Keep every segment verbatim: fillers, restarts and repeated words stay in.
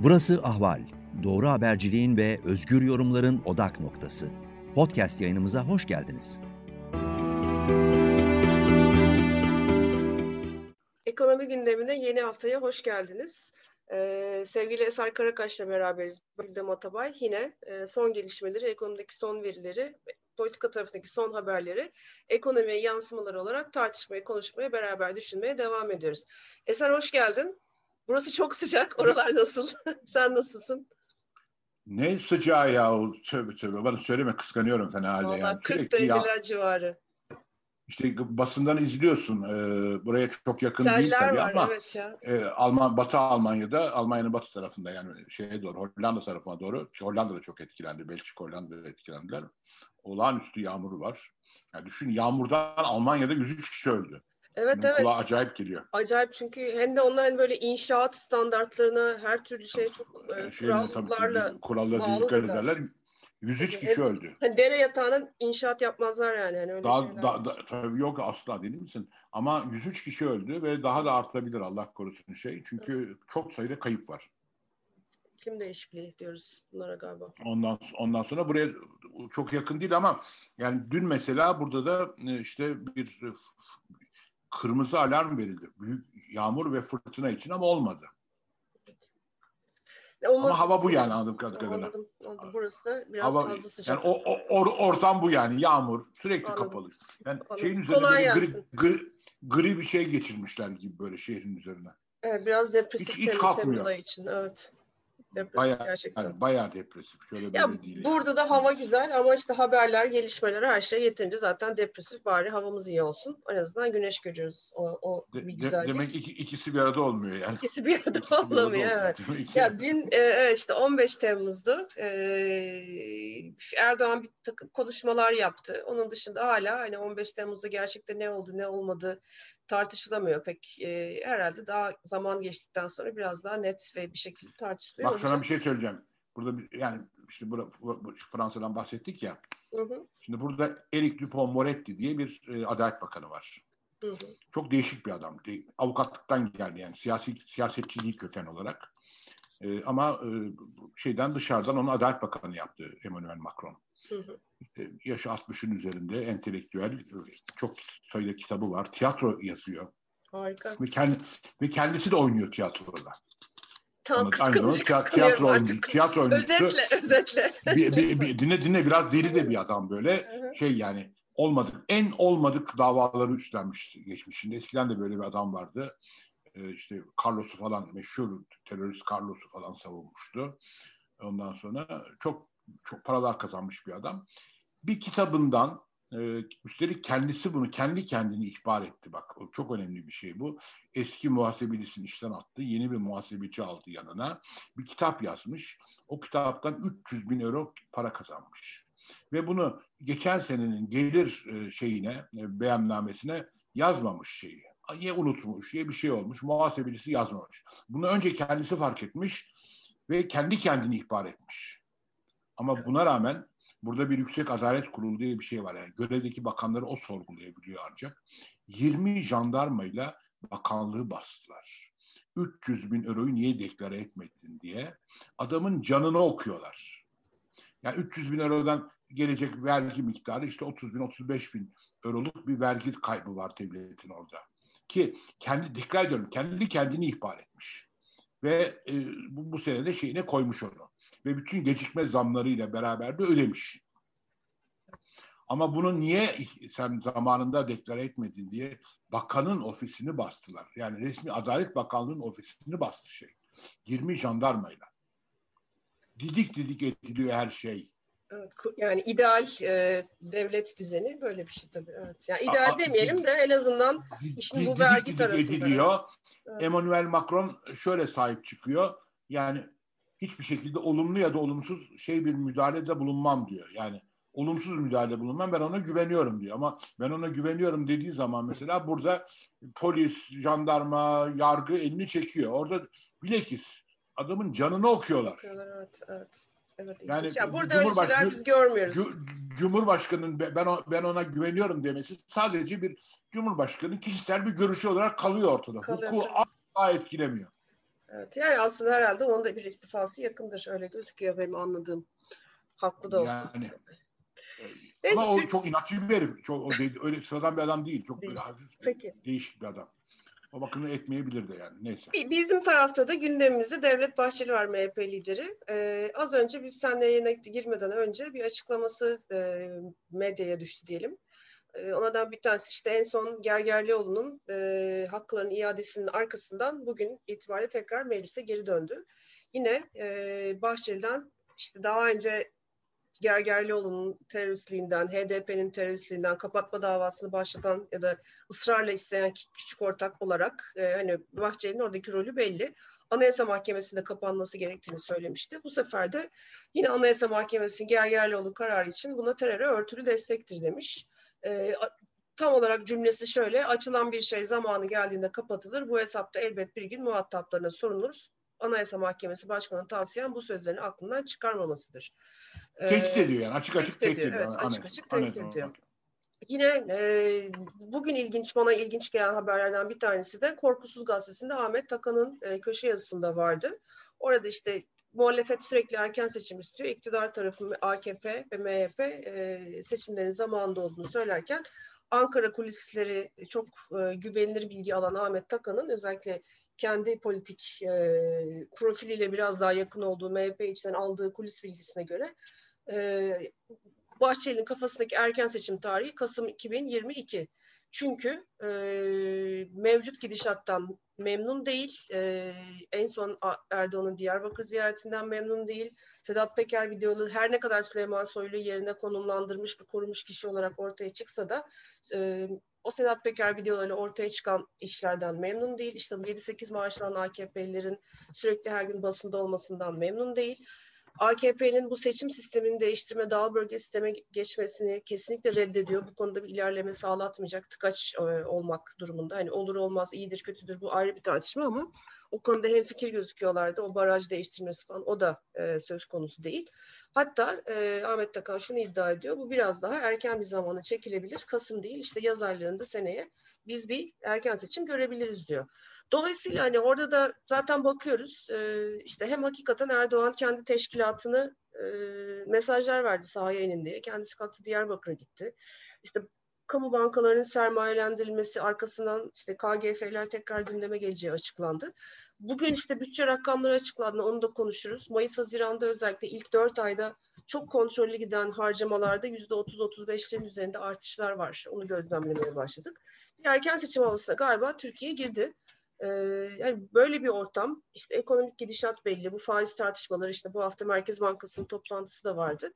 Burası Ahval, doğru haberciliğin ve özgür yorumların odak noktası. Podcast yayınımıza hoş geldiniz. Ekonomi gündemine yeni haftaya hoş geldiniz. Ee, sevgili Eser Karakaş'la beraberiz. Gündem Atabay yine e, son gelişmeleri, ekonomideki son verileri, politika tarafındaki son haberleri, ekonomiye yansımaları olarak tartışmaya, konuşmaya, beraber düşünmeye devam ediyoruz. Eser hoş geldin. Burası çok sıcak. Oralar nasıl? Sen nasılsın? Ne sıcağı ya? Tövbe tövbe. Bana söyleme, kıskanıyorum fena halde. Vallahi yani. kırk dereceler ya... civarı. İşte basından izliyorsun. Ee, buraya çok yakın Seller değil tabii var, ama evet ya. E, Alman, Batı Almanya'da, Almanya'nın batı tarafında yani şeye doğru, Hollanda tarafına doğru. Hollanda da çok etkilendi. Belçika, Hollanda da etkilendiler. Olağanüstü yağmur var. Yani düşün, yağmurdan Almanya'da yüz üç kişi öldü. Evet Bunun evet. Kulağa acayip geliyor. Acayip, çünkü hem de onların böyle inşaat standartlarına, her türlü şey çok e, şey, kurallarla bağlı derler. yüz üç yani, kişi öldü. Hani dere yatağına inşaat yapmazlar yani. yani öyle daha, da, da, tabii yok asla, değil misin? Ama yüz üç kişi öldü ve daha da artabilir Allah korusun şey. Çünkü evet. Çok sayıda kayıp var. İklim değişikliği diyoruz bunlara galiba. Ondan, ondan sonra buraya çok yakın değil ama yani dün mesela burada da işte bir kırmızı alarm verildi. Büyük yağmur ve fırtına için ama olmadı. Olmaz. Ama hava bu yani, anladığım kadarıyla. Burası da biraz hava, fazla sıcak. Yani o, o ortam bu yani, yağmur sürekli anladım. Kapalı. Yani anladım. Şeyin üzerine gri, gri, gri bir şey geçirmişler gibi böyle şehrin üzerine. Evet, biraz depresif. Hiç, hiç kalkmıyor. Için, evet. Depresif bayağı, gerçekten. Yani bayağı depresif. Şöyle ya, değil burada yani. Da hava güzel ama işte haberler, gelişmeler, her şey yeterince zaten depresif, bari havamız iyi olsun. En azından güneş görüyoruz. O, o de, bir güzellik. Demek iki, ikisi bir arada olmuyor yani. İkisi bir arada ikisi olmuyor, bir arada evet. Olmuyor. Ya dün e, işte on beş Temmuz'du. E, Erdoğan bir takım konuşmalar yaptı. Onun dışında hala hani on beş Temmuz'da gerçekten ne oldu, ne olmadı tartışılamıyor pek. E, herhalde daha zaman geçtikten sonra biraz daha net ve bir şekilde tartışılıyor. Bak sana bir şey söyleyeceğim. Burada bir, yani işte bura, bura, Fransa'dan bahsettik ya. Hı hı. Şimdi burada Éric Dupond-Moretti diye bir e, Adalet Bakanı var. Hı hı. Çok değişik bir adam. De, avukatlıktan geldi yani, siyasi siyasetçi değil köken olarak. E, ama e, şeyden dışarıdan onu Adalet Bakanı yaptı Emmanuel Macron. Hı hı. E, yaşı altmışın üzerinde, entelektüel, çok sayıda kitabı var. Tiyatro yazıyor. Harika. Ve, kendi, ve kendisi de oynuyor tiyatroda. Tam kıskanıyor. Tiyatro oyuncusu. Tiyatro oyuncusu. Özetle, özetle. Bir, bir, bir, dinle dinle biraz deli de bir adam böyle. Şey yani olmadık, en olmadık davaları üstlenmiş geçmişinde. Eskiden de böyle bir adam vardı. Ee, işte Carlos'u falan, meşhur terörist Carlos'u falan savunmuştu. Ondan sonra çok çok paralar kazanmış bir adam. Bir kitabından e, üstelik kendisi bunu kendi kendini ihbar etti. Bak çok önemli bir şey bu. Eski muhasebecisini işten attı. Yeni bir muhasebeci aldı yanına. Bir kitap yazmış. O kitaptan üç yüz bin euro para kazanmış. Ve bunu geçen senenin gelir şeyine, beyannamesine yazmamış şeyi. Ya unutmuş ya bir şey olmuş. Muhasebecisi yazmamış. Bunu önce kendisi fark etmiş ve kendi kendini ihbar etmiş. Ama buna rağmen burada bir Yüksek Adalet Kurulu diye bir şey var. Yani görevdeki bakanları o sorgulayabiliyor ancak. yirmi jandarmayla bakanlığı bastılar. üç yüz bin euroyu niye deklare etmedin diye adamın canını okuyorlar. Yani üç yüz bin eurodan gelecek vergi miktarı işte otuz bin otuz beş bin euroluk bir vergi kaybı var devletin orada. Ki kendi, dikkat ediyorum, kendi kendini ihbar etmiş. Ve e, bu, bu sene de şeyine koymuş onu. Ve bütün gecikme zamlarıyla beraber de ödemiş. Ama bunu niye sen zamanında deklare etmedin diye bakanın ofisini bastılar. Yani resmi Adalet Bakanlığı'nın ofisini bastı şey. yirmi jandarmayla. Didik didik ediliyor her şey. Evet, yani ideal e, devlet düzeni böyle bir şey tabii. Evet. Yani ideal A, demeyelim de en azından işin bu vergi tarafında. Evet. Emmanuel Macron şöyle sahip çıkıyor. Yani hiçbir şekilde olumlu ya da olumsuz şey bir müdahalede bulunmam diyor. Yani olumsuz müdahalede bulunmam, ben ona güveniyorum diyor. Ama ben ona güveniyorum dediği zaman mesela burada polis, jandarma, yargı elini çekiyor. Orada bilakis adamın canını okuyorlar. Evet, evet. Evet, yani ya burada öyle şeyler biz görmüyoruz. Cumhurbaşkanı'nın ben ben ona güveniyorum demesi sadece bir Cumhurbaşkanı'nın kişisel bir görüşü olarak kalıyor ortada. Hukuku asla etkilemiyor. Evet, yani aslında herhalde onun da bir istifası yakındır. Öyle gözüküyor benim anladığım. Haklı da olsun. Yani. Neyse, ama o Türk... çok inatçı bir herif. Çok, o de, öyle sıradan bir adam değil. Çok değil. Böyle hafif, Peki. değişik bir adam. O bakımı etmeyebilir de yani. Neyse. Bizim tarafta da gündemimizde Devlet Bahçeli var, M H P lideri. Ee, az önce biz seninle yayına girmeden önce bir açıklaması e, medyaya düştü diyelim. E, onlardan bir tanesi işte en son Gergerlioğlu'nun e, hakların iadesinin arkasından bugün itibariyle tekrar meclise geri döndü. Yine e, Bahçeli'den işte daha önce Gergerlioğlu'nun teröristliğinden, H D P'nin teröristliğinden kapatma davasını başlatan ya da ısrarla isteyen küçük ortak olarak e, hani Bahçeli'nin oradaki rolü belli. Anayasa Mahkemesi'nde kapanması gerektiğini söylemişti. Bu sefer de yine Anayasa Mahkemesi'nin Gergerlioğlu kararı için buna teröre örtülü destektir demiş. E, tam olarak cümlesi şöyle: açılan bir şey zamanı geldiğinde kapatılır. Bu hesapta elbet bir gün muhataplarına sorulur. Anayasa Mahkemesi Başkanı'nın tavsiyem bu sözlerini aklından çıkarmamasıdır. Tehdit ediyor yani. Açık açık tehdit ediyor. Evet, açık açık tehdit ediyor. Yine e, bugün ilginç, bana ilginç gelen haberlerden bir tanesi de Korkusuz Gazetesi'nde Ahmet Takan'ın e, köşe yazısında vardı. Orada işte muhalefet sürekli erken seçim istiyor. İktidar tarafı A K P ve M H P e, seçimlerin zamanında olduğunu söylerken Ankara kulisleri çok e, güvenilir bilgi alan Ahmet Takan'ın özellikle kendi politik e, profiliyle biraz daha yakın olduğu M H P içinden aldığı kulis bilgisine göre e, Bahçeli'nin kafasındaki erken seçim tarihi Kasım iki bin yirmi iki. Çünkü e, mevcut gidişattan memnun değil. E, en son Erdoğan'ın Diyarbakır ziyaretinden memnun değil. Sedat Peker videolu her ne kadar Süleyman Soylu yerine konumlandırmış ve korumuş kişi olarak ortaya çıksa da e, o Sedat Peker videolarıyla ortaya çıkan işlerden memnun değil. İşte bu yedi sekiz maaş alan A K P'lilerin sürekli her gün basında olmasından memnun değil. A K P'nin bu seçim sistemini değiştirme, dağ bölge sisteme geçmesini kesinlikle reddediyor. Bu konuda bir ilerleme sağlatmayacak, tıkaç olmak durumunda. Hani olur olmaz, iyidir, kötüdür, bu ayrı bir tartışma ama o konuda hemfikir gözüküyorlardı. O baraj değiştirmesi falan, o da e, söz konusu değil. Hatta e, Ahmet Takan şunu iddia ediyor: bu biraz daha erken bir zamana çekilebilir. Kasım değil, işte yaz aylarında seneye biz bir erken seçim görebiliriz diyor. Dolayısıyla hani orada da zaten bakıyoruz e, işte hem hakikaten Erdoğan kendi teşkilatını e, mesajlar verdi sahaya inin diye. Kendisi kalktı Diyarbakır'a gitti. İşte kamu bankalarının sermayelendirilmesi, arkasından işte K G F'ler tekrar gündeme geleceği açıklandı. Bugün işte bütçe rakamları açıklandı, onu da konuşuruz. Mayıs-Haziran'da özellikle ilk dört ayda çok kontrollü giden harcamalarda yüzde otuz otuz beşlerin üzerinde artışlar var. Onu gözlemlemeye başladık. Bir erken seçim havasına galiba Türkiye girdi. Ee, yani böyle bir ortam, işte ekonomik gidişat belli, bu faiz tartışmaları, işte bu hafta Merkez Bankası'nın toplantısı da vardı.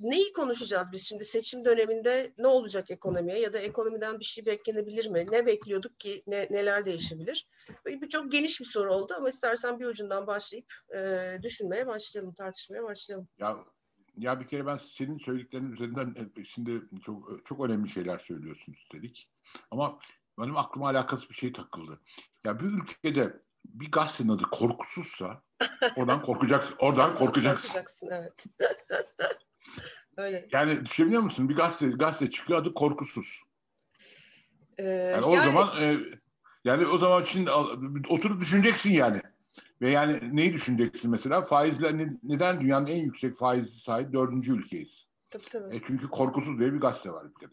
Neyi konuşacağız biz şimdi? Seçim döneminde ne olacak ekonomiye, ya da ekonomiden bir şey beklenebilir mi? Ne bekliyorduk ki? Ne, neler değişebilir? Bu çok geniş bir soru oldu ama istersen bir ucundan başlayıp e, düşünmeye başlayalım, tartışmaya başlayalım. Ya, ya bir kere ben senin söylediklerinin üzerinden şimdi çok çok önemli şeyler söylüyorsunuz dedik. Ama benim aklıma alakası bir şey takıldı. Ya bir ülkede bir gazetenin adı Korkusuzsa oradan korkacaksın. Oradan korkacaksın. korkacaksın evet. Öyle. Yani düşünüyor musun? Bir gazete gazete çıkıyor, adı Korkusuz. Ee, yani o yani... zaman e, yani o zaman şimdi oturup düşüneceksin yani. Ve yani neyi düşüneceksin mesela? Faizler ne, neden dünyanın en yüksek faizli sahibi dördüncü ülkeyiz? Tabii tabii. E, çünkü Korkusuz diye bir gazete var ülkede.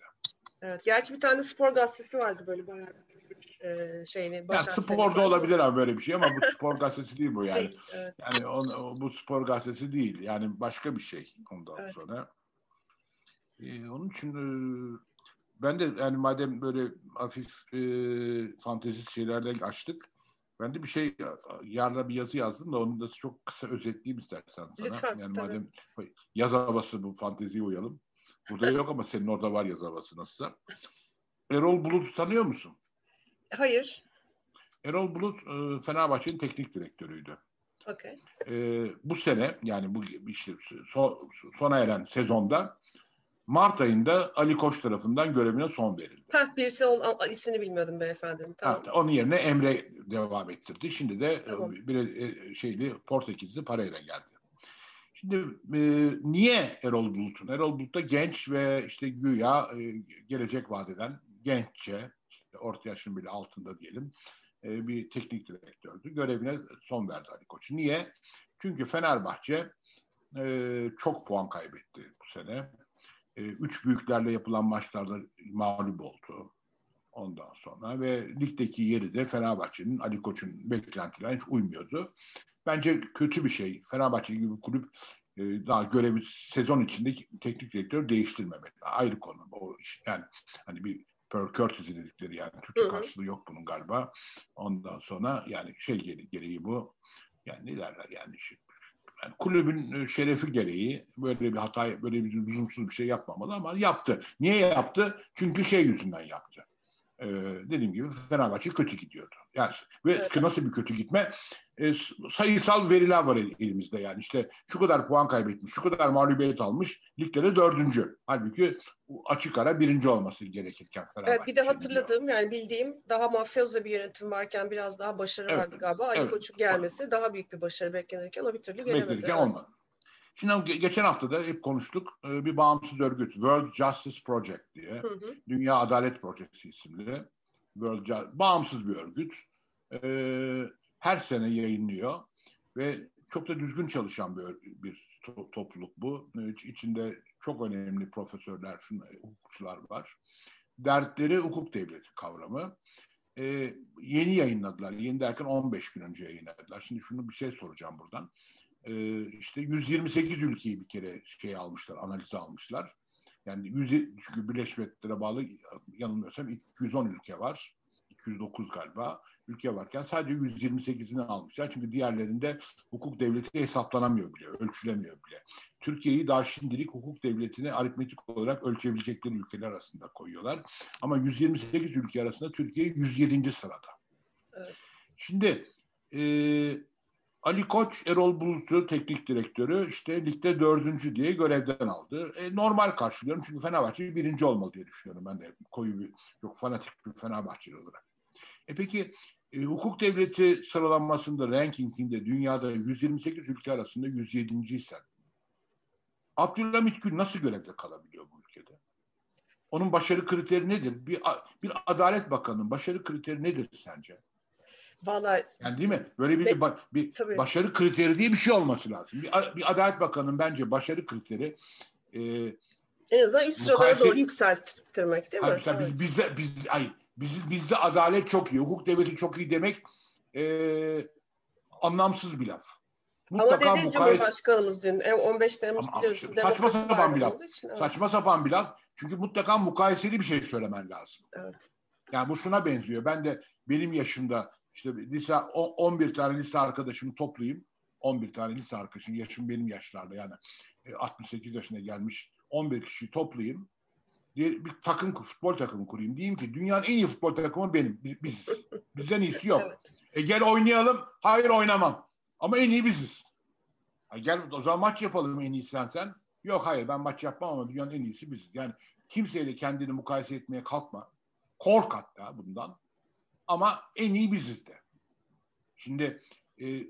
Evet. Gerçi bir tane spor gazetesi vardı böyle bayağı e, şeyini. Ya sporda olabilir abi böyle bir şey ama bu spor gazetesi değil bu yani. Değil, evet. Yani on, bu spor gazetesi değil yani, başka bir şey ondan evet. sonra. Ee, onun için e, ben de yani madem böyle hafif e, fantezi şeylerden açtık, ben de bir şey yarına bir yazı yazdım da onu da çok kısa özetleyeyim istersen sana. Lütfen, yani tabii. Madem yaz havası, bu fanteziye uyalım. Burada yok ama senin orada var yaz havası nasılsa. Erol Bulut'u tanıyor musun? Hayır. Erol Bulut Fenerbahçe'nin teknik direktörüydü. Okay. Ee, bu sene yani bu işte son, sona eren sezonda Mart ayında Ali Koç tarafından görevine son verildi. Heh, birisi ol, ismini bilmiyordum beyefendinin. Tamam. Ha, onun yerine Emre devam ettirdi. Şimdi de tamam. bir şeyli Portekizli parayla geldi. Şimdi e, niye Erol Bulut'un? Erol Bulut da genç ve işte güya e, gelecek vadeden genççe, işte orta yaşın bile altında diyelim, e, bir teknik direktördü. Görevine son verdi Ali Koç. Niye? Çünkü Fenerbahçe e, çok puan kaybetti bu sene. E, üç büyüklerle yapılan maçlarda mağlup oldu. Ondan sonra ve ligdeki yeri de Fenerbahçe'nin, Ali Koç'un beklentilerine hiç uymuyordu. Bence kötü bir şey. Fenerbahçe gibi bir kulüp e, daha görevi sezon içindeki teknik direktörü değiştirmemek. Ayrı konu. O iş, yani hani bir Körtüzü dedikleri, yani Türkçe karşılığı yok bunun galiba. Ondan sonra yani şey gere- gereği bu. Yani nelerler yani işi. Yani kulübün şerefi gereği böyle bir hata, böyle bir lüzumsuz bir şey yapmamalı ama yaptı. Niye yaptı? Çünkü şey yüzünden yaptı. Ee, dediğim gibi Fenerbahçe kötü gidiyordu. Yani ve evet. Nasıl bir kötü gitme? E, sayısal veriler var elimizde yani. İşte şu kadar puan kaybetmiş, şu kadar mağlubiyet almış, ligde de dördüncü. Halbuki açık ara birinci olması gerekirken Fenerbahçe. Evet, bir de hatırladığım gidiyor. Yani bildiğim daha mafyozla bir yönetim varken biraz daha başarı evet. vardı galiba. Evet. Ali Koç'un gelmesi evet. daha büyük bir başarı beklenirken o bir türlü gelemedi. Beklenirken evet. olmadı. Şimdi geçen hafta da hep konuştuk. Bir bağımsız örgüt World Justice Project diye. Hı hı. Dünya Adalet Projesi isimli. World Ju- bağımsız bir örgüt. Ee, her sene yayınlıyor. Ve çok da düzgün çalışan bir, örgü, bir to- topluluk bu. İçinde çok önemli profesörler, şuna, hukukçular var. Dertleri hukuk devleti kavramı. Ee, yeni yayınladılar. Yeni derken on beş gün önce yayınladılar. Şimdi şunu bir şey soracağım buradan. Ee, işte yüz yirmi sekiz ülkeyi bir kere şey almışlar, analize almışlar. Yani yüz, çünkü Birleşmiş Milletler'e bağlı yanılmıyorsam iki yüz on ülke var. iki yüz dokuz galiba ülke varken sadece yüz yirmi sekizini almışlar. Çünkü diğerlerinde hukuk devleti hesaplanamıyor bile, ölçülemiyor bile. Türkiye'yi daha şimdilik hukuk devletini aritmetik olarak ölçebilecekleri ülkeler arasında koyuyorlar. Ama yüz yirmi sekiz ülke arasında Türkiye yüz yedinci sırada. Evet. Şimdi eee Ali Koç, Erol Bulut'u teknik direktörü işte ligde dördüncü diye görevden aldı. E, normal karşılıyorum çünkü Fenerbahçe birinci olmalı diye düşünüyorum ben de. Koyu bir, çok fanatik bir Fenerbahçeli olarak. E peki e, hukuk devleti sıralamasında, rankinginde dünyada yüz yirmi sekiz ülke arasında yüz yedinciysen Abdulhamit Gül nasıl görevde kalabiliyor bu ülkede? Onun başarı kriteri nedir? Bir, bir Adalet Bakanı'nın başarı kriteri nedir sence? Vallahi, yani değil mi? Böyle bir, be, ba, bir başarı kriteri diye bir şey olması lazım. Bir, bir Adalet Bakanı'nın bence başarı kriteri e, en azından üst sıralara doğru yükselttirmek değil mi? Hayır, evet. biz, bizde, biz, hayır, biz, bizde adalet çok iyi, hukuk devleti çok iyi demek e, anlamsız bir laf. Mutlaka ama dediğin mukayese... Cumhurbaşkanımız dün on beş Temmuz biliyorsun. Saçma sapan bir laf. Için, evet. Saçma sapan bir laf. Çünkü mutlaka mukayeseli bir şey söylemen lazım. Evet. Yani bu şuna benziyor. Ben de benim yaşımda İşte lise, on bir tane lise arkadaşımı toplayayım. on bir tane lise arkadaşım, yaşım benim yaşlarda yani altmış sekiz yaşına gelmiş on bir kişiyi toplayayım. Bir takım, futbol takımı kurayım. Diyeyim ki dünyanın en iyi futbol takımı benim. Biziz. Bizden iyisi yok. Evet. E gel oynayalım. Hayır oynamam. Ama en iyi biziz. Ha gel o zaman maç yapalım en iyisi sen. Yok hayır ben maç yapmam ama dünyanın en iyisi biziz. Yani kimseyle kendini mukayese etmeye kalkma. Kork hatta bundan. Ama en iyi biziz de. Şimdi e,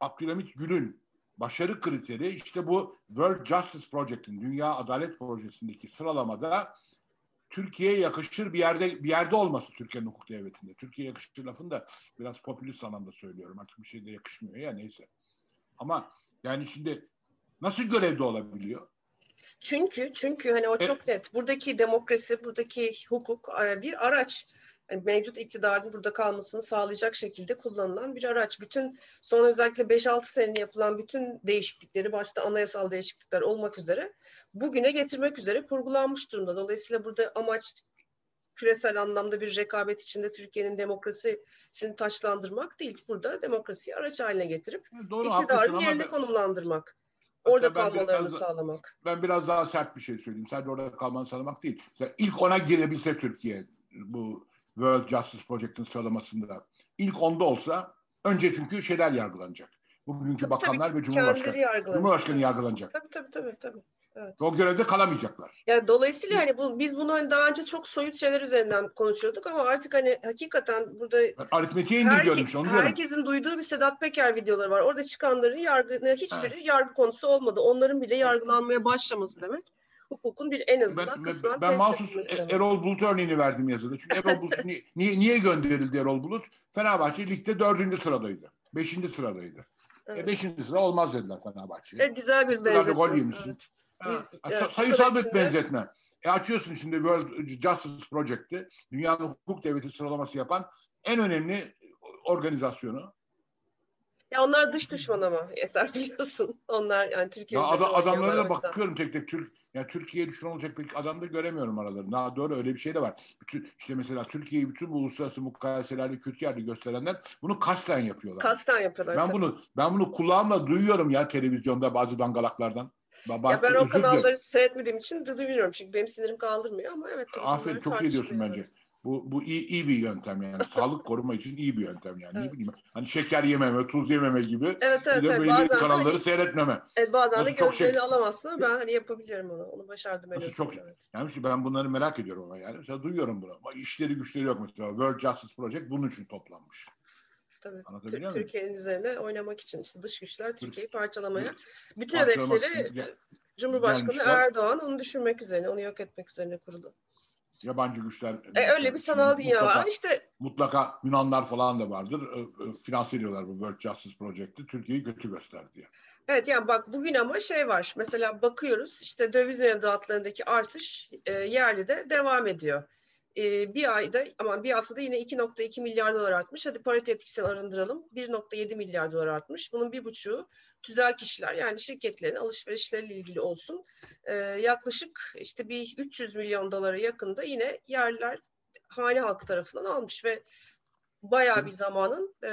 Abdülhamit Gül'ün başarı kriteri işte bu World Justice Project'in, Dünya Adalet Projesi'ndeki sıralamada Türkiye'ye yakışır bir yerde bir yerde olması Türkiye'nin hukuk devletinde. Türkiye'ye yakışır lafını da biraz popülist anlamda söylüyorum. Artık bir şey de yakışmıyor ya neyse. Ama yani şimdi nasıl görevde olabiliyor? Çünkü çünkü hani o çok evet. net. Buradaki demokrasi, buradaki hukuk bir araç. Yani mevcut iktidarın burada kalmasını sağlayacak şekilde kullanılan bir araç. Bütün son özellikle beş altı senede yapılan bütün değişiklikleri, başta anayasal değişiklikler olmak üzere bugüne getirmek üzere kurgulanmış durumda. Dolayısıyla burada amaç küresel anlamda bir rekabet içinde Türkiye'nin demokrasisini taçlandırmak değil. Burada demokrasiyi araç haline getirip doğru, iktidarın yerine ben... konumlandırmak. Orada kalmalarını sağlamak. Ben biraz daha sert bir şey söyleyeyim. Sadece orada kalmanı sağlamak değil. Mesela ilk ona girebilse Türkiye bu World Justice Project'in sıralamasında ilk onda olsa önce çünkü şeyler yargılanacak. Bugünkü tabii, bakanlar tabii, ve Cumhurbaşkanı yargılanacak. Cumhurbaşkanı yargılanacak. Tabii tabii tabii tabii. Evet. O görevde kalamayacaklar. Yani dolayısıyla hani bu, biz bunu hani daha önce çok soyut şeyler üzerinden konuşuyorduk ama artık hani hakikaten burada aritmetiğe indiriyorduk onu. Herkesin duyduğu bir Sedat Peker videoları var. Orada çıkanların yargı hiçbiri evet. yargı konusu olmadı. Onların bile yargılanmaya başlaması demek. hukukun bir en azından ben, kısmen... Ben, ben mahsus Erol Bulut örneğini verdim yazıda. Çünkü Erol Bulut niye, niye, niye gönderildi Erol Bulut? Fenerbahçe ligde dördüncü sıradaydı. Beşinci sıradaydı. Evet. E, beşinci sıra olmaz dediler Fenerbahçe'ye. Evet, güzel bir benzetme. Gol yemişsin. Evet. Evet. Sayısal bir benzetme. E açıyorsun şimdi World Justice Project'i, dünyanın hukuk devleti sıralaması yapan en önemli organizasyonu. Ya onlar dış düşman ama Eser, biliyorsun. Onlar yani Türkiye'ye. Adam, adamlara da bakıyorum tek tek. Türk, yani Türkiye'ye düşman olacak pek adam da göremiyorum aralarında. Daha doğru öyle bir şey de var. Bütün, işte mesela Türkiye'yi bütün bu uluslararası mukayeselerde kötü yerde gösterenler bunu kasten yapıyorlar. Kasten yapıyorlar. Ben tabii. bunu ben bunu kulağımla duyuyorum ya televizyonda bazı dangalaklardan. Baba, ya ben o kanalları de. seyretmediğim için de duymuyorum. Çünkü benim sinirim kaldırmıyor ama evet. Aferin, çok iyi diyorsun bence. Evet. Bu, bu iyi, iyi bir yöntem yani. Sağlık koruma için iyi bir yöntem yani. Evet. Ne bileyim, hani şeker yememe, tuz yememe gibi. Evet evet. Bir de böyle evet, kanalları hani, seyretmeme. Evet, bazen nasıl de gözlerini şey... alamazsın ama ben hani yapabilirim onu. Onu başardım en azından. Çok... Evet. Yani ben bunları merak ediyorum ama yani. Mesela duyuyorum bunu. Ama işleri güçleri yok mesela. World Justice Project bunun için toplanmış. Tabii. Türkiye'nin üzerine oynamak için işte dış güçler Türkiye'yi parçalamaya. Bütün hedefleri gel, Cumhurbaşkanı gelmişler. Erdoğan onu düşürmek üzerine, onu yok etmek üzerine kuruldu. Yabancı güçler. E, öyle bir sanal dünya var işte. Mutlaka Yunanlar falan da vardır. Finanse ediyorlar bu World Justice Project'i. Türkiye'yi kötü gösterdi diye. Evet yani bak bugün ama şey var. Mesela bakıyoruz işte döviz mevduatlarındaki artış e, yerli de devam ediyor. Ee, bir ayda ama bir haftada yine iki virgül iki milyar dolar artmış. Hadi parite etkisinden arındıralım. bir virgül yedi milyar dolar artmış. Bunun bir buçuğu tüzel kişiler yani şirketlerin alışverişleriyle ilgili olsun. Ee, yaklaşık işte bir üç yüz milyon dolara yakında yine yerliler hane halkı tarafından almış ve bayağı bir zamanın e,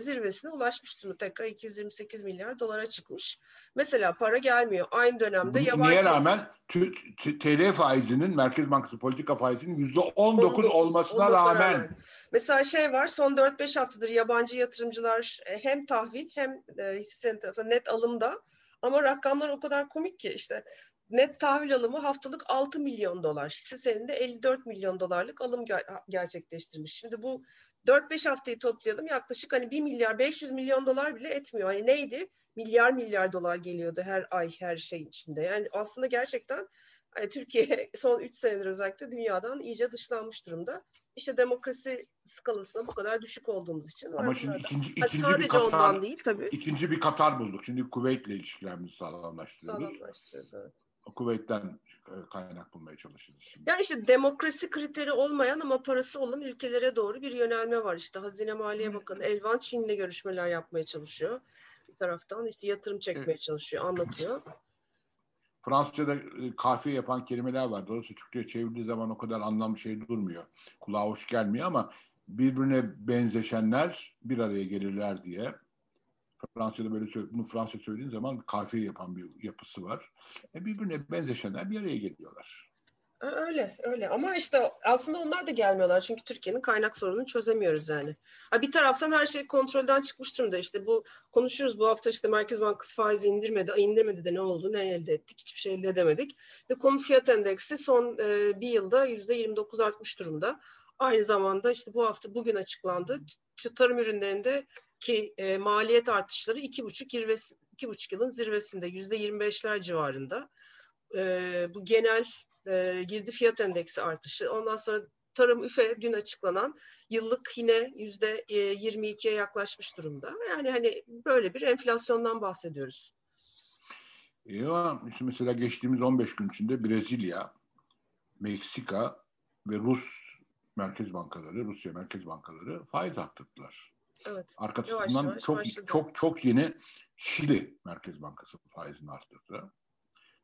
zirvesine ulaşmış durumda. Tekrar iki yüz yirmi sekiz milyar dolara çıkmış. Mesela para gelmiyor. Aynı dönemde yabancı... Neye rağmen t- t- T L faizinin, Merkez Bankası politika faizinin yüzde on dokuz olmasına rağmen... rağmen... Mesela şey var, son dört beş haftadır yabancı yatırımcılar hem tahvil hem hisse senedi net alımda. Ama rakamlar o kadar komik ki işte... Net tahvil alımı haftalık altı milyon dolar. Hisse senedinde elli dört milyon dolarlık alım ger- gerçekleştirmiş. Şimdi bu dört beş haftayı toplayalım. Yaklaşık hani bir milyar beş yüz milyon dolar bile etmiyor. Hani neydi? Milyar milyar dolar geliyordu her ay her şey içinde. Yani aslında gerçekten hani Türkiye son üç senedir özellikle dünyadan iyice dışlanmış durumda. İşte demokrasi skalasına bu kadar düşük olduğumuz için. Ama şimdi ikinci, ikinci sadece bir Katar, ondan değil tabii. İkinci bir Katar bulduk. Şimdi Kuveyt'le ilişkilerimizi sağlamlaştırıyoruz. Sağlamlaştırıyoruz evet. Kuveyt'ten kaynak bulmaya çalışırız şimdi. Yani işte demokrasi kriteri olmayan ama parası olan ülkelere doğru bir yönelme var. İşte Hazine Maliye Bakanı Elvan Çin'le görüşmeler yapmaya çalışıyor. Bir taraftan işte yatırım çekmeye evet. çalışıyor, anlatıyor. Fransızca'da kafiye yapan kelimeler var. Dolayısıyla Türkçe'ye çevirdiği zaman o kadar anlamlı şey durmuyor. Kulağa hoş gelmiyor ama birbirine benzeşenler bir araya gelirler diye. Fransa'da böyle söylüyor. Bunu Fransa söylediğin zaman kafiye yapan bir yapısı var. E birbirine benzeşenler bir araya geliyorlar. Öyle öyle ama işte aslında onlar da gelmiyorlar. Çünkü Türkiye'nin kaynak sorununu çözemiyoruz yani. Ha, bir taraftan her şey kontrolden çıkmış durumda. İşte bu konuşuyoruz bu hafta işte Merkez Bankası faizi indirmedi. İndirmedi de ne oldu? Ne elde ettik? Hiçbir şey elde edemedik. Ve konut fiyat endeksi son e, bir yılda yüzde yirmi dokuz artmış durumda. Aynı zamanda işte bu hafta bugün açıklandı. Tarım ürünlerinde ki e, maliyet artışları iki buçuk, zirvesi, iki buçuk yılın zirvesinde yüzde yirmi beşler civarında. E, bu genel e, girdi fiyat endeksi artışı. Ondan sonra tarım üfe dün açıklanan yıllık yine yüzde yirmi ikiye yaklaşmış durumda. Yani hani böyle bir enflasyondan bahsediyoruz. Ya işte mesela geçtiğimiz on beş gün içinde Brezilya, Meksika ve Rus merkez bankaları, Rusya merkez bankaları faiz arttırdılar. Evet. Arkasından yavaş, çok yavaş, çok, çok çok yeni Şili Merkez Bankası faizini arttırdı.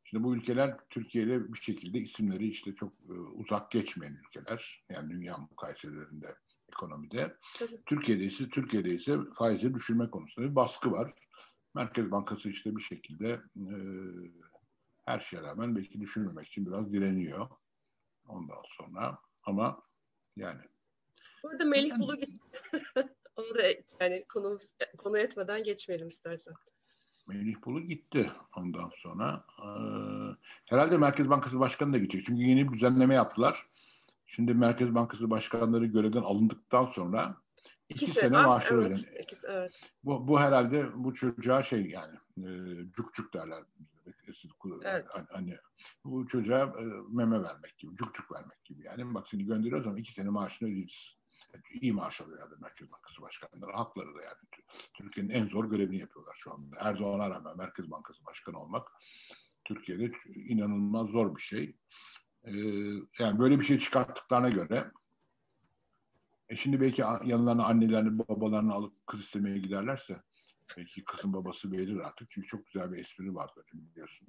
Şimdi bu ülkeler Türkiye'yle bir şekilde isimleri işte çok e, uzak geçmeyen ülkeler. Yani dünya mukayeselerinde ekonomide. Tabii. Türkiye'de ise Türkiye'de ise faizi düşürme konusunda bir baskı var. Merkez Bankası işte bir şekilde e, her şeye rağmen belki düşürmemek için biraz direniyor. Ondan sonra ama yani. Burada Melih Bulu gitti. Onu da yani konu, konu etmeden geçmeyelim istersen. Melih Bulu gitti ondan sonra. Ee, herhalde Merkez Bankası Başkanı da gidecek. Çünkü yeni bir düzenleme yaptılar. Şimdi Merkez Bankası Başkanları görevden alındıktan sonra iki, iki sene, sene maaşları evet, ödenir. Evet. Bu, bu herhalde bu çocuğa şey yani e, cukcuk derler. E, gerekirsiz kullanıyor. Evet. Hani bu çocuğa meme vermek gibi, cukcuk vermek gibi. Yani bak seni gönderiyoruz ama iki sene maaşını ödeyeceğiz. Yani iyi maaş alıyorlar Merkez Bankası başkanları. Hakları da yani. Türkiye'nin en zor görevini yapıyorlar şu anda. Erdoğan'a rağmen Merkez Bankası başkanı olmak Türkiye'de inanılmaz zor bir şey. Ee, yani böyle bir şey çıkarttıklarına göre e şimdi belki yanlarına annelerini, babalarını alıp kız istemeye giderlerse belki kızın babası verir artık. Çünkü çok güzel bir espri var böyle biliyorsun.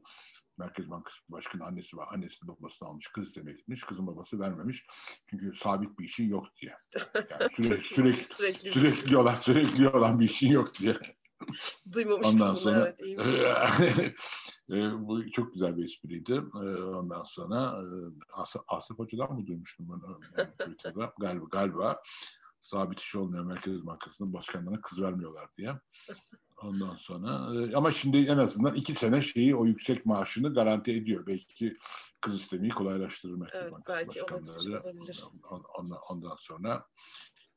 Merkez Bankası Başkanı annesi var. Annesinin babasını almış. Kız istemeye gitmiş. Kızın babası vermemiş. Çünkü sabit bir işi yok diye. Yani sürekli, sürekli, sürekli, sürekli olan, sürekli olan bir işi yok diye. Duymamıştım. Ondan sonra evet, bu çok güzel bir espriydi. Ondan sonra As- Asif Hoca'dan mı duymuştum bunu? Yani, galiba, galiba sabit iş olmuyor Merkez Bankası'nın başkanlarına kız vermiyorlar diye. Ondan sonra ama şimdi en azından iki sene şeyi o yüksek maaşını garanti ediyor. Belki kız istemeyi kolaylaştırır Merkez evet, Bankası başkanları. Ondan, ondan sonra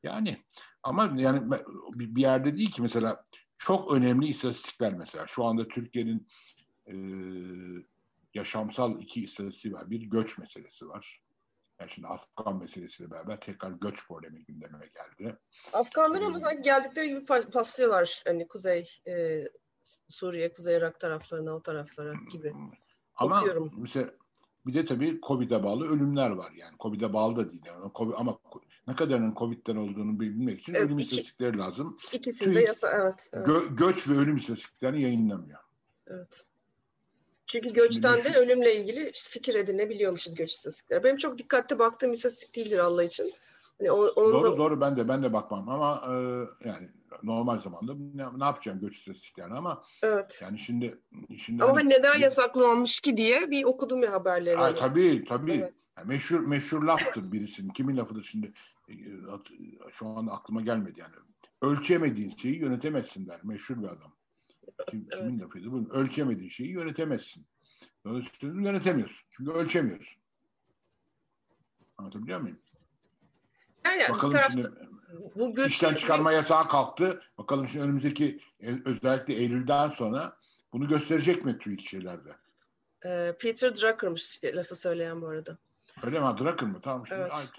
yani ama yani bir yerde değil ki mesela çok önemli istatistikler mesela. Şu anda Türkiye'nin e, yaşamsal iki istatistiği var. Bir göç meselesi var. Yani şimdi Afgan meselesiyle beraber tekrar göç problemi gündeme geldi. Afganlar ee, ama sanki geldikleri gibi paslıyorlar. Hani Kuzey e, Suriye, Kuzey Irak taraflarına, o taraflara gibi. Ama okuyorum. Mesela bir de tabii Covid'e bağlı ölümler var yani. Covid'e bağlı da değil. Yani COVID, ama ne kadarının Covid'den olduğunu bilmek için evet, ölüm iki, istatistikleri lazım. İkisinde de yasa, evet. evet. Gö, göç ve ölüm istatistiklerini yayınlamıyor. Evet. Çünkü göçten de ölümle ilgili fikir edinebiliyormuşuz göç istatistikleri. Benim çok dikkatli baktığım istatistik değildir Allah için. Hani onu doğru da... doğru ben de ben de bakmam ama e, yani normal zamanda ne, ne yapacağım göç istatistiklerini ama evet. Yani şimdi şimdi ama hani, neden yasaklanmış ki diye bir okudum ya haberleri. Ay, tabii tabii. Evet. Yani meşhur meşhur laftır birisinin. Kimin lafıdır şimdi şu anda aklıma gelmedi yani. Ölçemediğin şeyi yönetemezsin der meşhur bir adam. Kim, kimin evet. lafıydı bu? Ölçemediğin şeyi yönetemezsin. Yönetemezsin, yönetemiyorsun. Çünkü ölçemiyorsun. Anlatabiliyor muyum? Yani bakalım tarafta, şimdi bu göç işten çıkarma yasağı kalktı. Bakalım şimdi önümüzdeki özellikle Eylül'den sonra bunu gösterecek mi TÜİK'çilerde? Peter Drucker'mış lafı söyleyen bu arada. Öyle mi? Drakır mı? Tamam. Şimdi evet.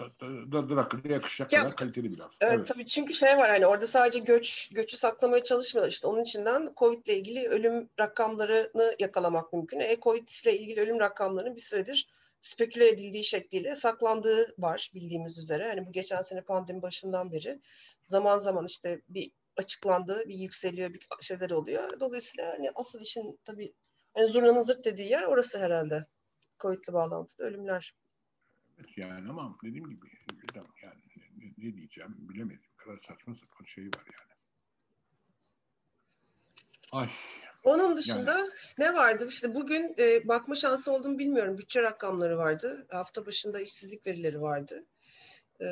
Drakır'da yakışacak ya, kadar kaliteli bir laf. Evet, evet tabii çünkü şey var hani orada sadece göç göçü saklamaya çalışmıyorlar. İşte onun içinden Covid ile ilgili ölüm rakamlarını yakalamak mümkün. E, Covid ile ilgili ölüm rakamlarının bir süredir speküle edildiği şekliyle saklandığı var bildiğimiz üzere. Hani bu geçen sene pandemi başından beri zaman zaman işte bir açıklandığı, bir yükseliyor, bir şeyler oluyor. Dolayısıyla hani asıl işin tabii hani zurnanın zırt dediği yer orası herhalde. Covid'le bağlantılı ölümler. Yani ama dediğim gibi yani ne diyeceğim bilemedim. O kadar saçma sapan şey var yani. Ay. Onun dışında yani. Ne vardı? İşte bugün e, bakma şansı olduğumu bilmiyorum. Bütçe rakamları vardı. Hafta başında işsizlik verileri vardı. E,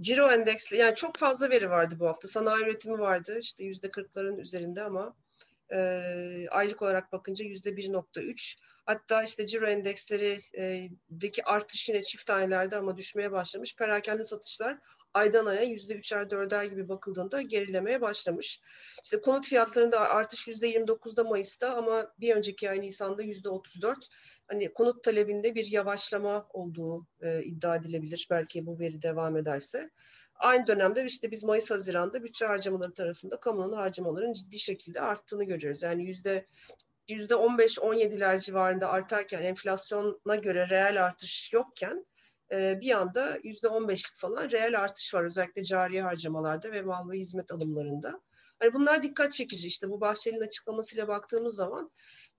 ciro endeksli yani çok fazla veri vardı bu hafta. Sanayi üretimi vardı. İşte yüzde kırkların üzerinde ama E, aylık olarak bakınca yüzde bir virgül üç. Hatta işte ciro endekslerindeki e, artış yine çift tanelerde ama düşmeye başlamış. Perakende satışlar aydan aya yüzde üçer dörder gibi bakıldığında gerilemeye başlamış. İşte konut fiyatlarında artış yüzde yirmi dokuzda Mayıs'ta ama bir önceki ay Nisan'da yüzde otuz dört. Hani konut talebinde bir yavaşlama olduğu e, iddia edilebilir. Belki bu veri devam ederse. Aynı dönemde işte biz Mayıs-Haziran'da bütçe harcamaları tarafında kamunun harcamaların ciddi şekilde arttığını görüyoruz. Yani yüzde, yüzde on beş on yediler civarında artarken enflasyona göre reel artış yokken e, bir anda yüzde on beşlik falan reel artış var. Özellikle cari harcamalarda ve mal ve hizmet alımlarında. Hani bunlar dikkat çekici. İşte bu Bahçeli'nin açıklamasıyla baktığımız zaman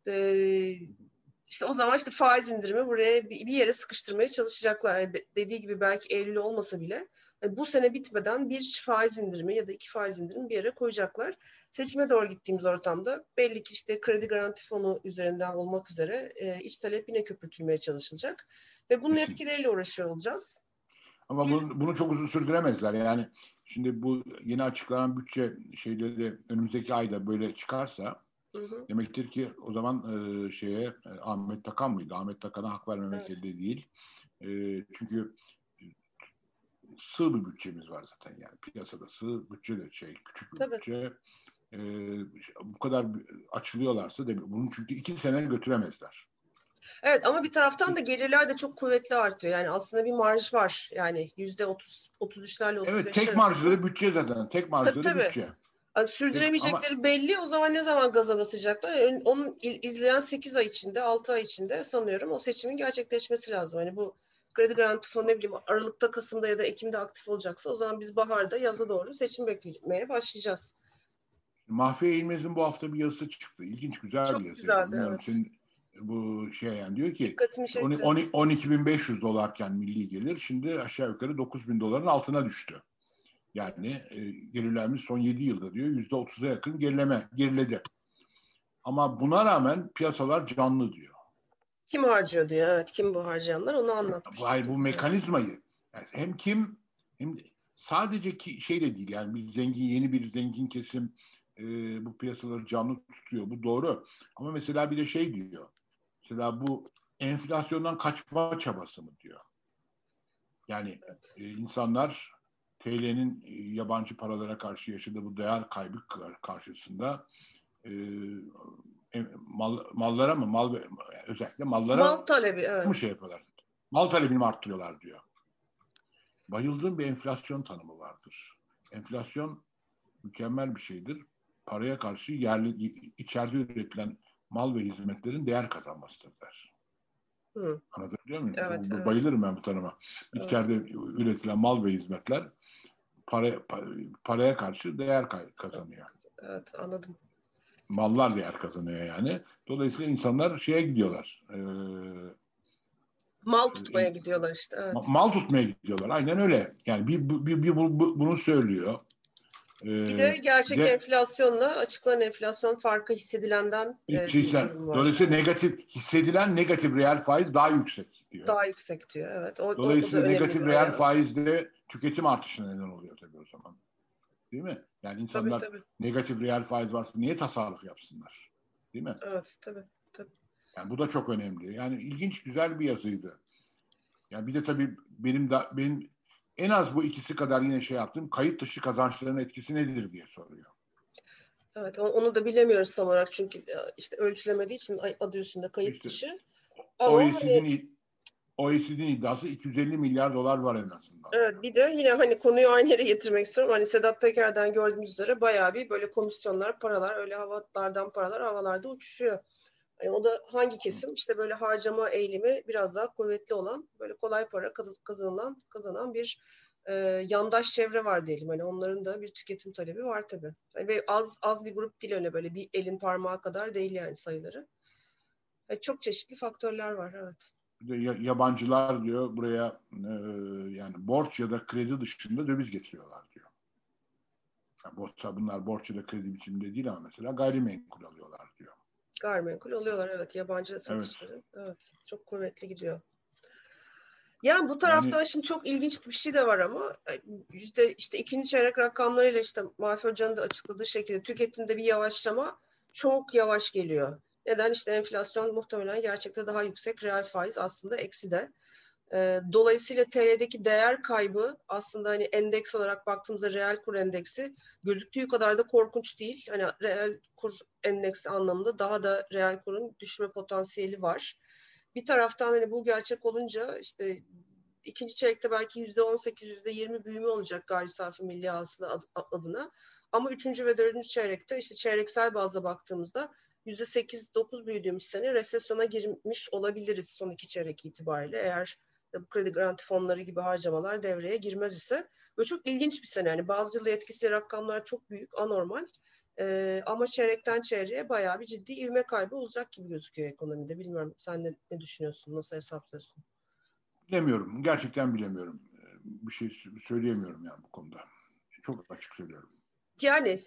e, İşte o zaman işte faiz indirimi buraya bir yere sıkıştırmaya çalışacaklar. Yani dediği gibi belki Eylül olmasa bile yani bu sene bitmeden bir faiz indirimi ya da iki faiz indirimi bir yere koyacaklar. Seçime doğru gittiğimiz ortamda belli ki işte kredi garanti fonu üzerinden olmak üzere e, iç talep yine köpürtülmeye çalışılacak. Ve bunun etkileriyle uğraşıyor olacağız. Ama bunu, bunu çok uzun sürdüremezler. Yani şimdi bu yeni açıklanan bütçe şeyleri önümüzdeki ayda böyle çıkarsa Hı hı. Demektir ki o zaman e, şeye Ahmet Takan mıydı? Ahmet Takan'a hak vermemek evet. elde değil. E, çünkü sığ bir bütçemiz var zaten yani. Piyasada sığ bütçe de şey küçük bir Tabii. bütçe. e, bu kadar açılıyorlarsa de bunu çünkü iki sene götüremezler. Evet, ama bir taraftan da gelirler de çok kuvvetli artıyor. Yani aslında bir marj var. Yani yüzde otuz, otuz üçlerle otuz beşler. Evet, tek marjları bütçe zaten. Tek marjları tabii, tabii. bütçe. Yani sürdüremeyecekleri ama belli. O zaman ne zaman gaza basacaklar? Yani onun izleyen sekiz ay içinde, altı ay içinde sanıyorum o seçimin gerçekleşmesi lazım. Hani bu kredi garanti fonu ne bileyim Aralık'ta, Kasım'da ya da Ekim'de aktif olacaksa o zaman biz baharda, yaza doğru seçim beklemeye başlayacağız. Mahfiye İlmez'in bu hafta bir yazısı çıktı. İlginç, güzel çok bir yazı. Çok güzeldi, evet. Senin bu şey yani diyor ki on iki bin beş yüz dolarken milli gelir şimdi aşağı yukarı dokuz bin doların altına düştü. Yani e, gelirlerimiz son yedi yılda diyor yüzde otuza yakın gerileme geriledi. Ama buna rağmen piyasalar canlı diyor. Kim harcıyor diyor. Evet, kim bu harcayanlar onu anlatmış. Hayır, bu mekanizmayı. Yani hem kim hem sadece ki şey de değil yani bir zengin yeni bir zengin kesim e, bu piyasaları canlı tutuyor. Bu doğru. Ama mesela bir de şey diyor. Mesela bu enflasyondan kaçma çabası mı diyor. Yani evet. e, insanlar T L'nin e, yabancı paralara karşı yaşadığı bu değer kaybı karşısında e, mal, mallara mı? Mal, özellikle mallara mal talebi, evet. mı şey yapıyorlar? Mal talebini arttırıyorlar diyor. Bayıldığım bir enflasyon tanımı vardır. Enflasyon mükemmel bir şeydir. Paraya karşı yerli içeride üretilen mal ve hizmetlerin değer kazanmasıdır der. Hı. Anlatabiliyor muyum? Evet, bu, evet. Bayılırım ben bu tanıma. Evet. İçeride üretilen mal ve hizmetler para, para, paraya karşı değer kazanıyor. Evet, evet, anladım. Mallar değer kazanıyor yani. Dolayısıyla insanlar şeye gidiyorlar. E, mal tutmaya e, gidiyorlar işte. Evet. Mal tutmaya gidiyorlar. Aynen öyle. Yani bir, bir, bir bu, bu, bunu söylüyor. Bir de gerçek de, enflasyonla açıklanan enflasyon farkı hissedilenden hissedilen, e, dolayısıyla negatif hissedilen negatif reel faiz daha yüksek diyor. Daha yüksek diyor, evet. O, dolayısıyla negatif reel yani. Faiz de tüketim artışına neden oluyor tabii o zaman. Değil mi? Yani insanlar tabii, tabii. negatif reel faiz varsa niye tasarruf yapsınlar? Değil mi? Evet, tabii, tabii. Yani bu da çok önemli. Yani ilginç, güzel bir yazıydı. Yani bir de tabii benim da benim en az bu ikisi kadar yine şey yaptım. Kayıt dışı kazançların etkisi nedir diye soruyor. Evet, onu da bilemiyoruz tam olarak çünkü işte ölçülemediği için adı üstünde kayıt işte, dışı. O E C D'nin hani, O E C D'nin iddiası iki yüz elli milyar dolar var en azından. Evet, bir de yine hani konuyu aynı yere getirmek istiyorum. Hani Sedat Peker'den gördüğümüz üzere bayağı bir böyle komisyonlar, paralar, öyle havalardan paralar havalarda uçuşuyor. Yani o da hangi kesim? İşte böyle harcama eğilimi biraz daha kuvvetli olan, böyle kolay para kazanılan, kazanan bir e, yandaş çevre var diyelim. Hani onların da bir tüketim talebi var tabii. Yani ve az az bir grup değil öyle böyle bir elin parmağı kadar değil yani sayıları. Yani çok çeşitli faktörler var, evet. Yabancılar diyor buraya e, yani borç ya da kredi dışında döviz getiriyorlar diyor. Yani borsa, bunlar borç ya da kredi biçiminde değil ama mesela gayrimenkul alıyorlar diyor. Gayrimenkul oluyorlar, evet, yabancı satışları. Evet. Evet, çok kuvvetli gidiyor. Yani bu taraftan yani, şimdi çok ilginç bir şey de var ama yüzde işte ikinci çeyrek rakamlarıyla işte Mahfi Hoca'nın da açıkladığı şekilde tüketimde bir yavaşlama çok yavaş geliyor. Neden? İşte enflasyon muhtemelen gerçekten daha yüksek, reel faiz aslında eksi de. Dolayısıyla T L'deki değer kaybı aslında hani endeks olarak baktığımızda reel kur endeksi gözüktüğü kadar da korkunç değil. Hani reel kur endeksi anlamında daha da reel kurun düşme potansiyeli var. Bir taraftan hani bu gerçek olunca işte ikinci çeyrekte belki yüzde on sekiz, yüzde yirmi büyüme olacak gayri safi milli hasıla adına. Ama üçüncü ve dördüncü çeyrekte işte çeyreksel bazda baktığımızda yüzde sekiz dokuz büyüdüğümüz sene resesyona girmiş olabiliriz son iki çeyrek itibariyle eğer bu kredi garanti fonları gibi harcamalar devreye girmez ise. Ve çok ilginç bir sene yani bazı yılda etkisiyle rakamlar çok büyük, anormal ee, ama çeyrekten çeyreğe bayağı bir ciddi ivme kaybı olacak gibi gözüküyor ekonomide. Bilmiyorum sen ne, ne düşünüyorsun, nasıl hesaplıyorsun? Bilemiyorum, gerçekten bilemiyorum. Bir şey söyleyemiyorum yani bu konuda. Çok açık söylüyorum. Yani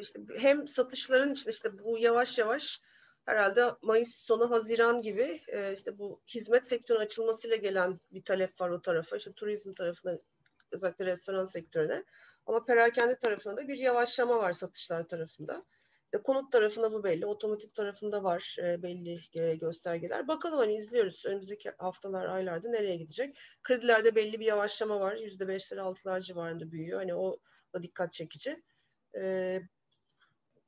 işte hem satışların işte, işte bu yavaş yavaş herhalde Mayıs sonu Haziran gibi işte bu hizmet sektörünün açılmasıyla gelen bir talep var o tarafa. İşte turizm tarafına, özellikle restoran sektörüne. Ama perakende tarafında da bir yavaşlama var satışlar tarafında. İşte konut tarafında bu belli. Otomotiv tarafında var belli göstergeler. Bakalım hani izliyoruz önümüzdeki haftalar, aylarda nereye gidecek. Kredilerde belli bir yavaşlama var. yüzde beşler, altılar civarında büyüyor. Hani o da dikkat çekici.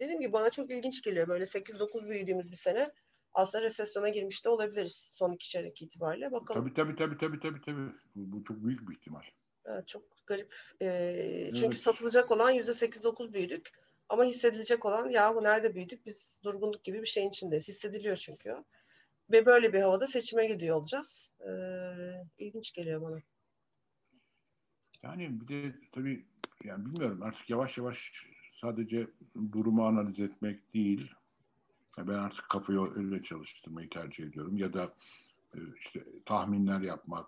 dediğim gibi bana çok ilginç geliyor. Böyle sekiz dokuz büyüdüğümüz bir sene aslında resesyona girmiş de olabiliriz son iki çeyrek itibariyle. Bakalım. Tabii tabii tabii tabii tabii. tabii. Bu, bu çok büyük bir ihtimal. Evet, çok garip. Ee, çünkü evet. Satılacak olan yüzde sekiz dokuz büyüdük ama hissedilecek olan ya bu nerede büyüdük? Biz durgunluk gibi bir şeyin içindeyiz. Hissediliyor çünkü. Ve böyle bir havada seçime gidiyor olacağız. Ee, ilginç geliyor bana. Yani bir de tabii yani bilmiyorum artık yavaş yavaş sadece durumu analiz etmek değil. Ben artık kafayı öyle çalıştırmayı tercih ediyorum. Ya da işte tahminler yapmak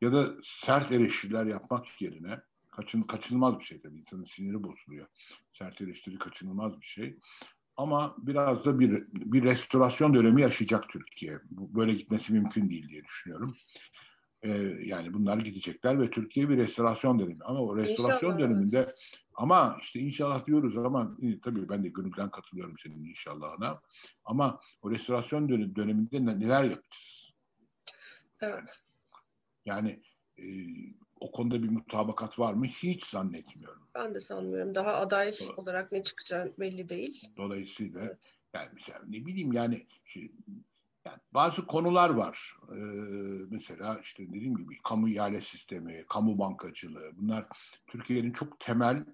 ya da sert eleştiriler yapmak yerine kaçın, kaçınılmaz bir şey tabii. İnsanın siniri bozuluyor. Sert eleştiri kaçınılmaz bir şey. Ama biraz da bir bir restorasyon dönemi yaşayacak Türkiye. Böyle gitmesi mümkün değil diye düşünüyorum. Ee, yani bunlar gidecekler ve Türkiye bir restorasyon dönemi. Ama o restorasyon inşallah, döneminde evet. Ama işte inşallah diyoruz ama tabii ben de gönülden katılıyorum senin inşallahına. Ama o restorasyon dön- döneminde neler yapacağız? Evet. Yani e, o konuda bir mutabakat var mı? Hiç zannetmiyorum. Ben de sanmıyorum. Daha aday Dolayısıyla. olarak ne çıkacağı belli değil. Dolayısıyla evet. Yani mesela ne bileyim yani, şey, yani bazı konular var. Ee, mesela işte dediğim gibi kamu ihale sistemi, kamu bankacılığı bunlar Türkiye'nin çok temel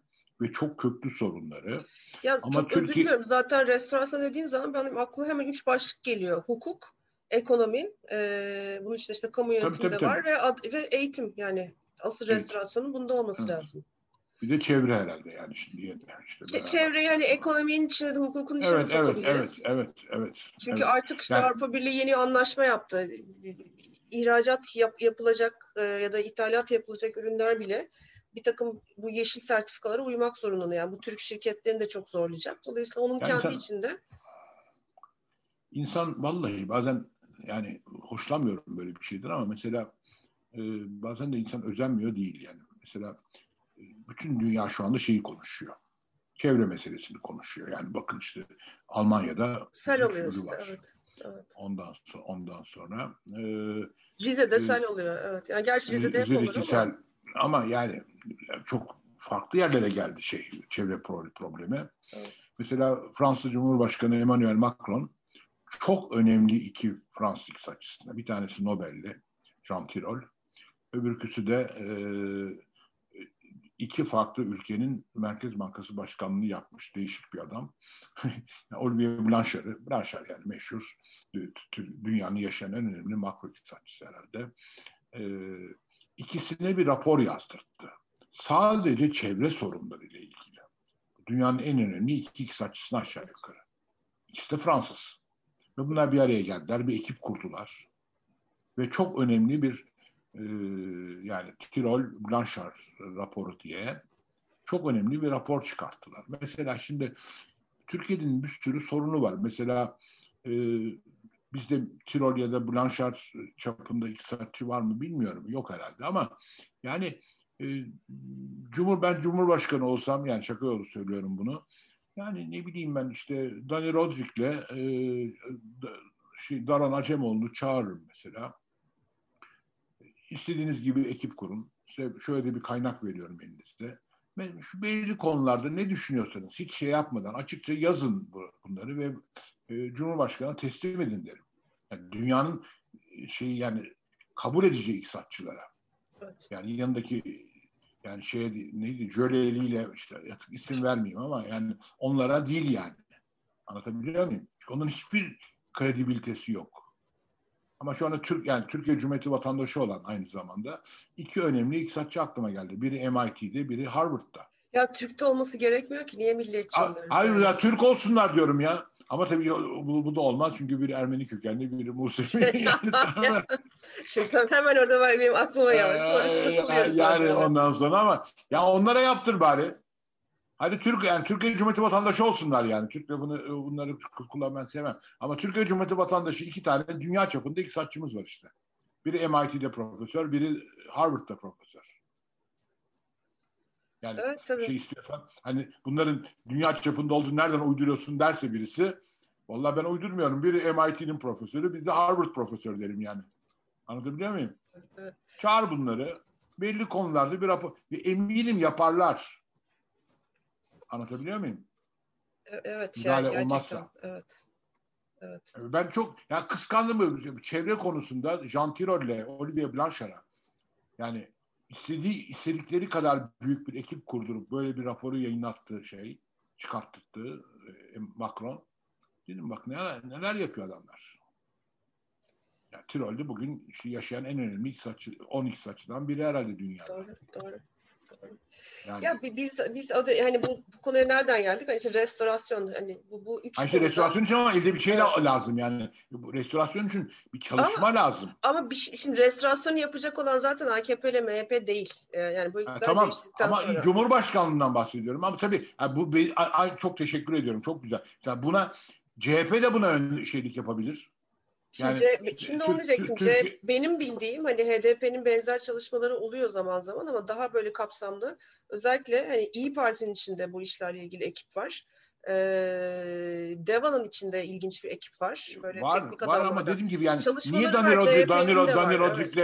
ve çok köklü sorunları. Ya ama çok Türkiye... özür diliyorum. Zaten restorasyon dediğin zaman benim aklıma hemen üç başlık geliyor. Hukuk, ekonomi, e, bunun içinde işte kamu yönetimi de var ve, ad- ve eğitim yani. Asıl restorasyonun bunda olması evet. lazım. Bir de çevre herhalde yani şimdi yeniden işte. Ç- çevre yani ekonominin içine de hukukun içine evet, sokabiliriz. Evet, evet, evet. Çünkü evet. artık işte yani, Avrupa Birliği yeni anlaşma yaptı. İhracat yap, yapılacak e, ya da ithalat yapılacak ürünler bile bir takım bu yeşil sertifikalara uymak zorunda. Yani bu Türk şirketlerini de çok zorlayacak. Dolayısıyla onun yani kendi insan, içinde. İnsan vallahi bazen yani hoşlanmıyorum böyle bir şeydir ama mesela Ee, bazen de insan özenmiyor değil yani. Mesela bütün dünya şu anda şeyi konuşuyor. Çevre meselesini konuşuyor. Yani bakın işte Almanya'da sel oluyor işte, evet, evet. Ondan sonra, ondan sonra e, Rize'de e, sel oluyor. Evet. Yani gerçi Rize'de hep olur ama. Sel, ama yani çok farklı yerlere geldi şey çevre problemi. Evet. Mesela Fransız Cumhurbaşkanı Emmanuel Macron çok önemli iki Fransız açısından. Bir tanesi Nobel'li Jean Tirole. Öbürküsü de e, iki farklı ülkenin Merkez Bankası başkanlığı yapmış değişik bir adam. Olivier Blanchard'ı, Blanchard yani meşhur dünyanın yaşayan en önemli makro iktisatçısı herhalde. E, ikisine bir rapor yazdırttı. Sadece çevre sorunları ile ilgili. Dünyanın en önemli iki iktisatçısını aşağı yukarı. İkisi de Fransız. Ve bunlar bir araya geldiler, bir ekip kurdular. Ve çok önemli bir Ee, yani Tirol Blanchard raporu diye çok önemli bir rapor çıkarttılar. Mesela şimdi Türkiye'nin bir sürü sorunu var. Mesela e, bizde Tirol ya da Blanchard çapında iktisatçı var mı bilmiyorum. Yok herhalde ama yani e, Cumhur ben Cumhurbaşkanı olsam yani şaka yolu söylüyorum bunu. Yani ne bileyim ben işte Dani Rodrik'le e, şey, Daron Acemoğlu'nu çağırırım mesela. İstediğiniz gibi ekip kurun. İşte şöyle de bir kaynak veriyorum elinizde. Şu belirli konularda ne düşünüyorsanız hiç şey yapmadan açıkça yazın bunları ve e, Cumhurbaşkanı'na teslim edin derim. Yani dünyanın şeyi yani kabul edeceği iktisatçılara. Evet. Yani yanındaki yani şeye neydi? Jöleli ile işte isim vermeyeyim ama yani onlara değil yani. Anlatabiliyor muyum? Çünkü onların hiçbir kredibilitesi yok. Ama şu anda Türk yani Türkiye Cumhuriyeti vatandaşı olan aynı zamanda iki önemli iktisatçı aklıma geldi. Biri M I T'de, biri Harvard'da. Ya Türk'te olması gerekmiyor ki niye milliyetçi oluyoruz? Hayır ya Türk olsunlar diyorum ya. Ama tabii bu, bu da olmaz çünkü biri Ermeni kökenli, biri Musevi. Yani, şimdi hemen orada var benim aklıma geldi. Yani ondan sonra ama ya onlara yaptır bari. Hani Türk yani Türkiye Cumhuriyeti vatandaşı olsunlar yani. Türk lafını bunları kullanmayı sevmem. Ama Türkiye Cumhuriyeti vatandaşı iki tane dünya çapında iktisatçımız var işte. Biri M I T'de profesör, biri Harvard'da profesör. Yani evet, şey istiyorsan hani bunların dünya çapında olduğunu nereden uyduruyorsun derse birisi. Vallahi ben uydurmuyorum. Biri M I T'nin profesörü, biri de Harvard profesörü derim yani. Anlatabiliyor muyum? Evet. Çağır bunları. Belli konularda bir rapor. Ve eminim yaparlar. Anlatabiliyor muyum? Evet, müdahale yani olmazsa. Evet. Evet. Ben çok ya kıskandım çevre konusunda Jean Tirole'le, Olivier Blanchard'a. Yani istediği, istedikleri kadar büyük bir ekip kurdurup böyle bir raporu yayınlattığı şey, çıkarttırdığı Macron. Dedim bak neler, neler yapıyor adamlar. Ya Tirole'de bugün işte yaşayan en önemli iktisatçı, on iktisatçıdan biri herhalde dünyada. Doğru, doğru. Yani, ya biz biz adı hani bu, bu konuya nereden geldik? Hani işte restorasyon hani bu bu üç. Işte restorasyon için ama elde bir şey evet. lazım yani. Restorasyon için bir çalışma ama, lazım. Ama bir, şimdi restorasyonu yapacak olan zaten A K P ile M H P değil. Yani bu iktidar ha, tamam. değiştikten ama sonra. Ama Cumhurbaşkanlığından bahsediyorum. Ama tabii yani bu ay çok teşekkür ediyorum. Çok güzel. Yani buna C H P de buna şeylik yapabilir. Şimdi, yani, şimdi onu diyecektim. Benim bildiğim hani H D P'nin benzer çalışmaları oluyor zaman zaman ama daha böyle kapsamlı. Özellikle hani İYİ Parti'nin içinde bu işlerle ilgili ekip var. Ee, DEVA'nın içinde ilginç bir ekip var. Böyle var, teknik var ama dediğim gibi yani niye Danilo Rodrik'le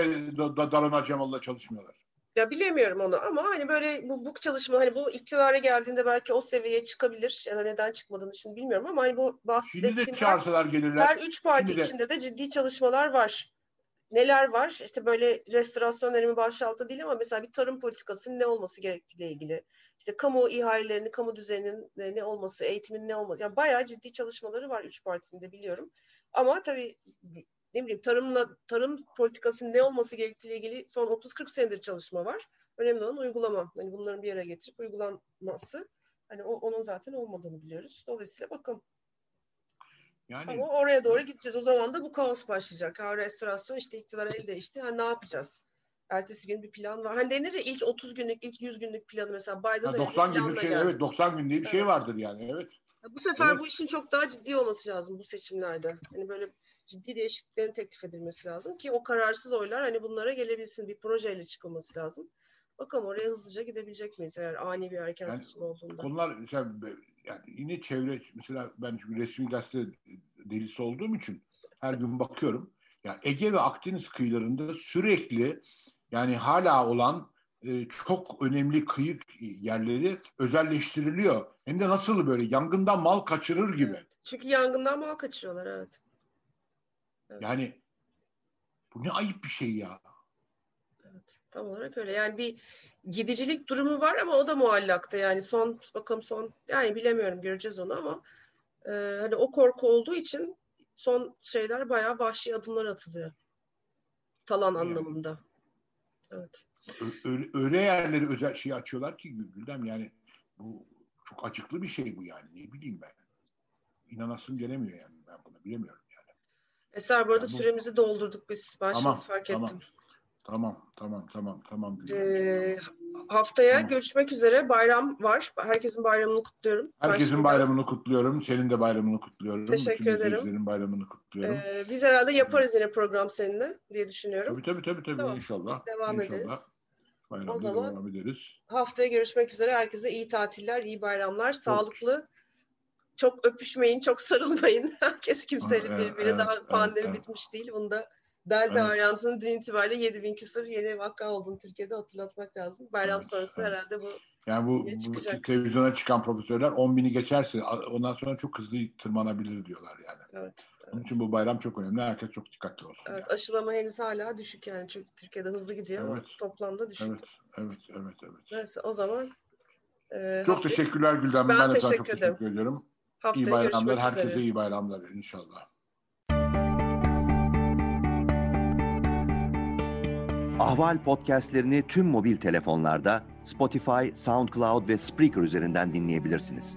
Darona Cemal'la çalışmıyorlar? Ya bilemiyorum onu ama hani böyle bu, bu çalışma hani bu iktidara geldiğinde belki o seviyeye çıkabilir ya da neden çıkmadığını şimdi bilmiyorum ama hani bu bahsettiğim şimdi de çağırsalar gelirler. Her üç parti şimdi içinde de. de ciddi çalışmalar var. Neler var? İşte böyle restorasyon önemi başlıkta değil ama mesela bir tarım politikasının ne olması gerektiğiyle ilgili. İşte kamu ihalelerinin, kamu düzeninin ne olması, eğitimin ne olması. Yani bayağı ciddi çalışmaları var üç partinin de biliyorum. Ama tabii ne bileyim tarımla, tarım politikasının ne olması gerektiğiyle ilgili son otuz kırk senedir çalışma var. Önemli olan uygulama. Hani bunların bir yere getirip uygulanması. Hani o, onun zaten olmadığını biliyoruz. Dolayısıyla bakalım. Yani, ama oraya doğru gideceğiz. O zaman da bu kaos başlayacak. Ha, restorasyon işte iktidar el değişti. Ha, ne yapacağız? Ertesi gün bir plan var. Hani denir ya ilk otuz günlük, ilk yüz günlük planı mesela Biden'ın doksan günlük şey, evet, doksan gün diye bir evet. şey vardır yani. Evet. Bu sefer evet. bu işin çok daha ciddi olması lazım bu seçimlerde. Hani böyle ciddi değişikliklerin teklif edilmesi lazım ki o kararsız oylar hani bunlara gelebilsin. Bir projeyle çıkılması lazım. Bakalım oraya hızlıca gidebilecek miyiz eğer ani bir erken yani, seçim olduğunda. Konular mesela, yani yine çevre mesela ben resmi gazete delisi olduğum için her gün bakıyorum. Yani Ege ve Akdeniz kıyılarında sürekli yani hala olan çok önemli kıyı yerleri özelleştiriliyor. Hem de nasıl böyle yangından mal kaçırır gibi. Evet, çünkü yangından mal kaçırıyorlar evet. evet. Yani bu ne ayıp bir şey ya. Evet, tam olarak öyle. Yani bir gidicilik durumu var ama o da muallakta. Yani son bakalım son yani bilemiyorum göreceğiz onu ama e, hani o korku olduğu için son şeyler bayağı vahşi adımlar atılıyor. Talan yani. Anlamında. Evet. Öyle, öyle yerleri özel şey açıyorlar ki Güldem yani bu çok acıklı bir şey bu yani ne bileyim ben. İnanasım gelemiyor yani ben buna bilemiyorum yani. Eser bu arada yani süremizi bu... doldurduk biz. Ben tamam, şimdi fark tamam. ettim. Tamam tamam tamam tamam. Ee, haftaya tamam. görüşmek üzere bayram var. Herkesin bayramını kutluyorum. Herkesin Başka bayramını da... kutluyorum. Senin de bayramını kutluyorum. Teşekkür Bütün ederim. Bütün bayramını kutluyorum. Ee, biz herhalde yaparız yine program seninle diye düşünüyorum. Tabii tabii tabii, tabii. Tamam. inşallah. Biz devam inşallah. ederiz. Bayramda o zaman haftaya görüşmek üzere. Herkese iyi tatiller, iyi bayramlar. Çok. Sağlıklı. Çok öpüşmeyin, çok sarılmayın. Herkes kimseyle evet, birbirine evet, daha evet, pandemi evet. bitmiş değil. Bunu da Delta evet. varyantının dün itibariyle yedi bin küsur yeni vaka olduğunu Türkiye'de hatırlatmak lazım. Bayram evet, sonrası evet. herhalde bu yani bu, bu televizyona çıkan profesörler on bini geçerse ondan sonra çok hızlı tırmanabilir diyorlar yani. Evet. Onun için bu bayram çok önemli. Herkes çok dikkatli olsun. Evet, yani. Aşılama henüz hala düşük yani. Çünkü Türkiye'de hızlı gidiyor evet. ama toplamda düşük. Evet, evet, evet. evet. Neyse o zaman. E, çok hafta... teşekkürler Güldem. Ben, ben teşekkür çok ederim. Teşekkür ediyorum. Haftaya iyi bayramlar. Herkese üzere. iyi bayramlar inşallah. Ahval podcastlerini tüm mobil telefonlarda Spotify, SoundCloud ve Spreaker üzerinden dinleyebilirsiniz.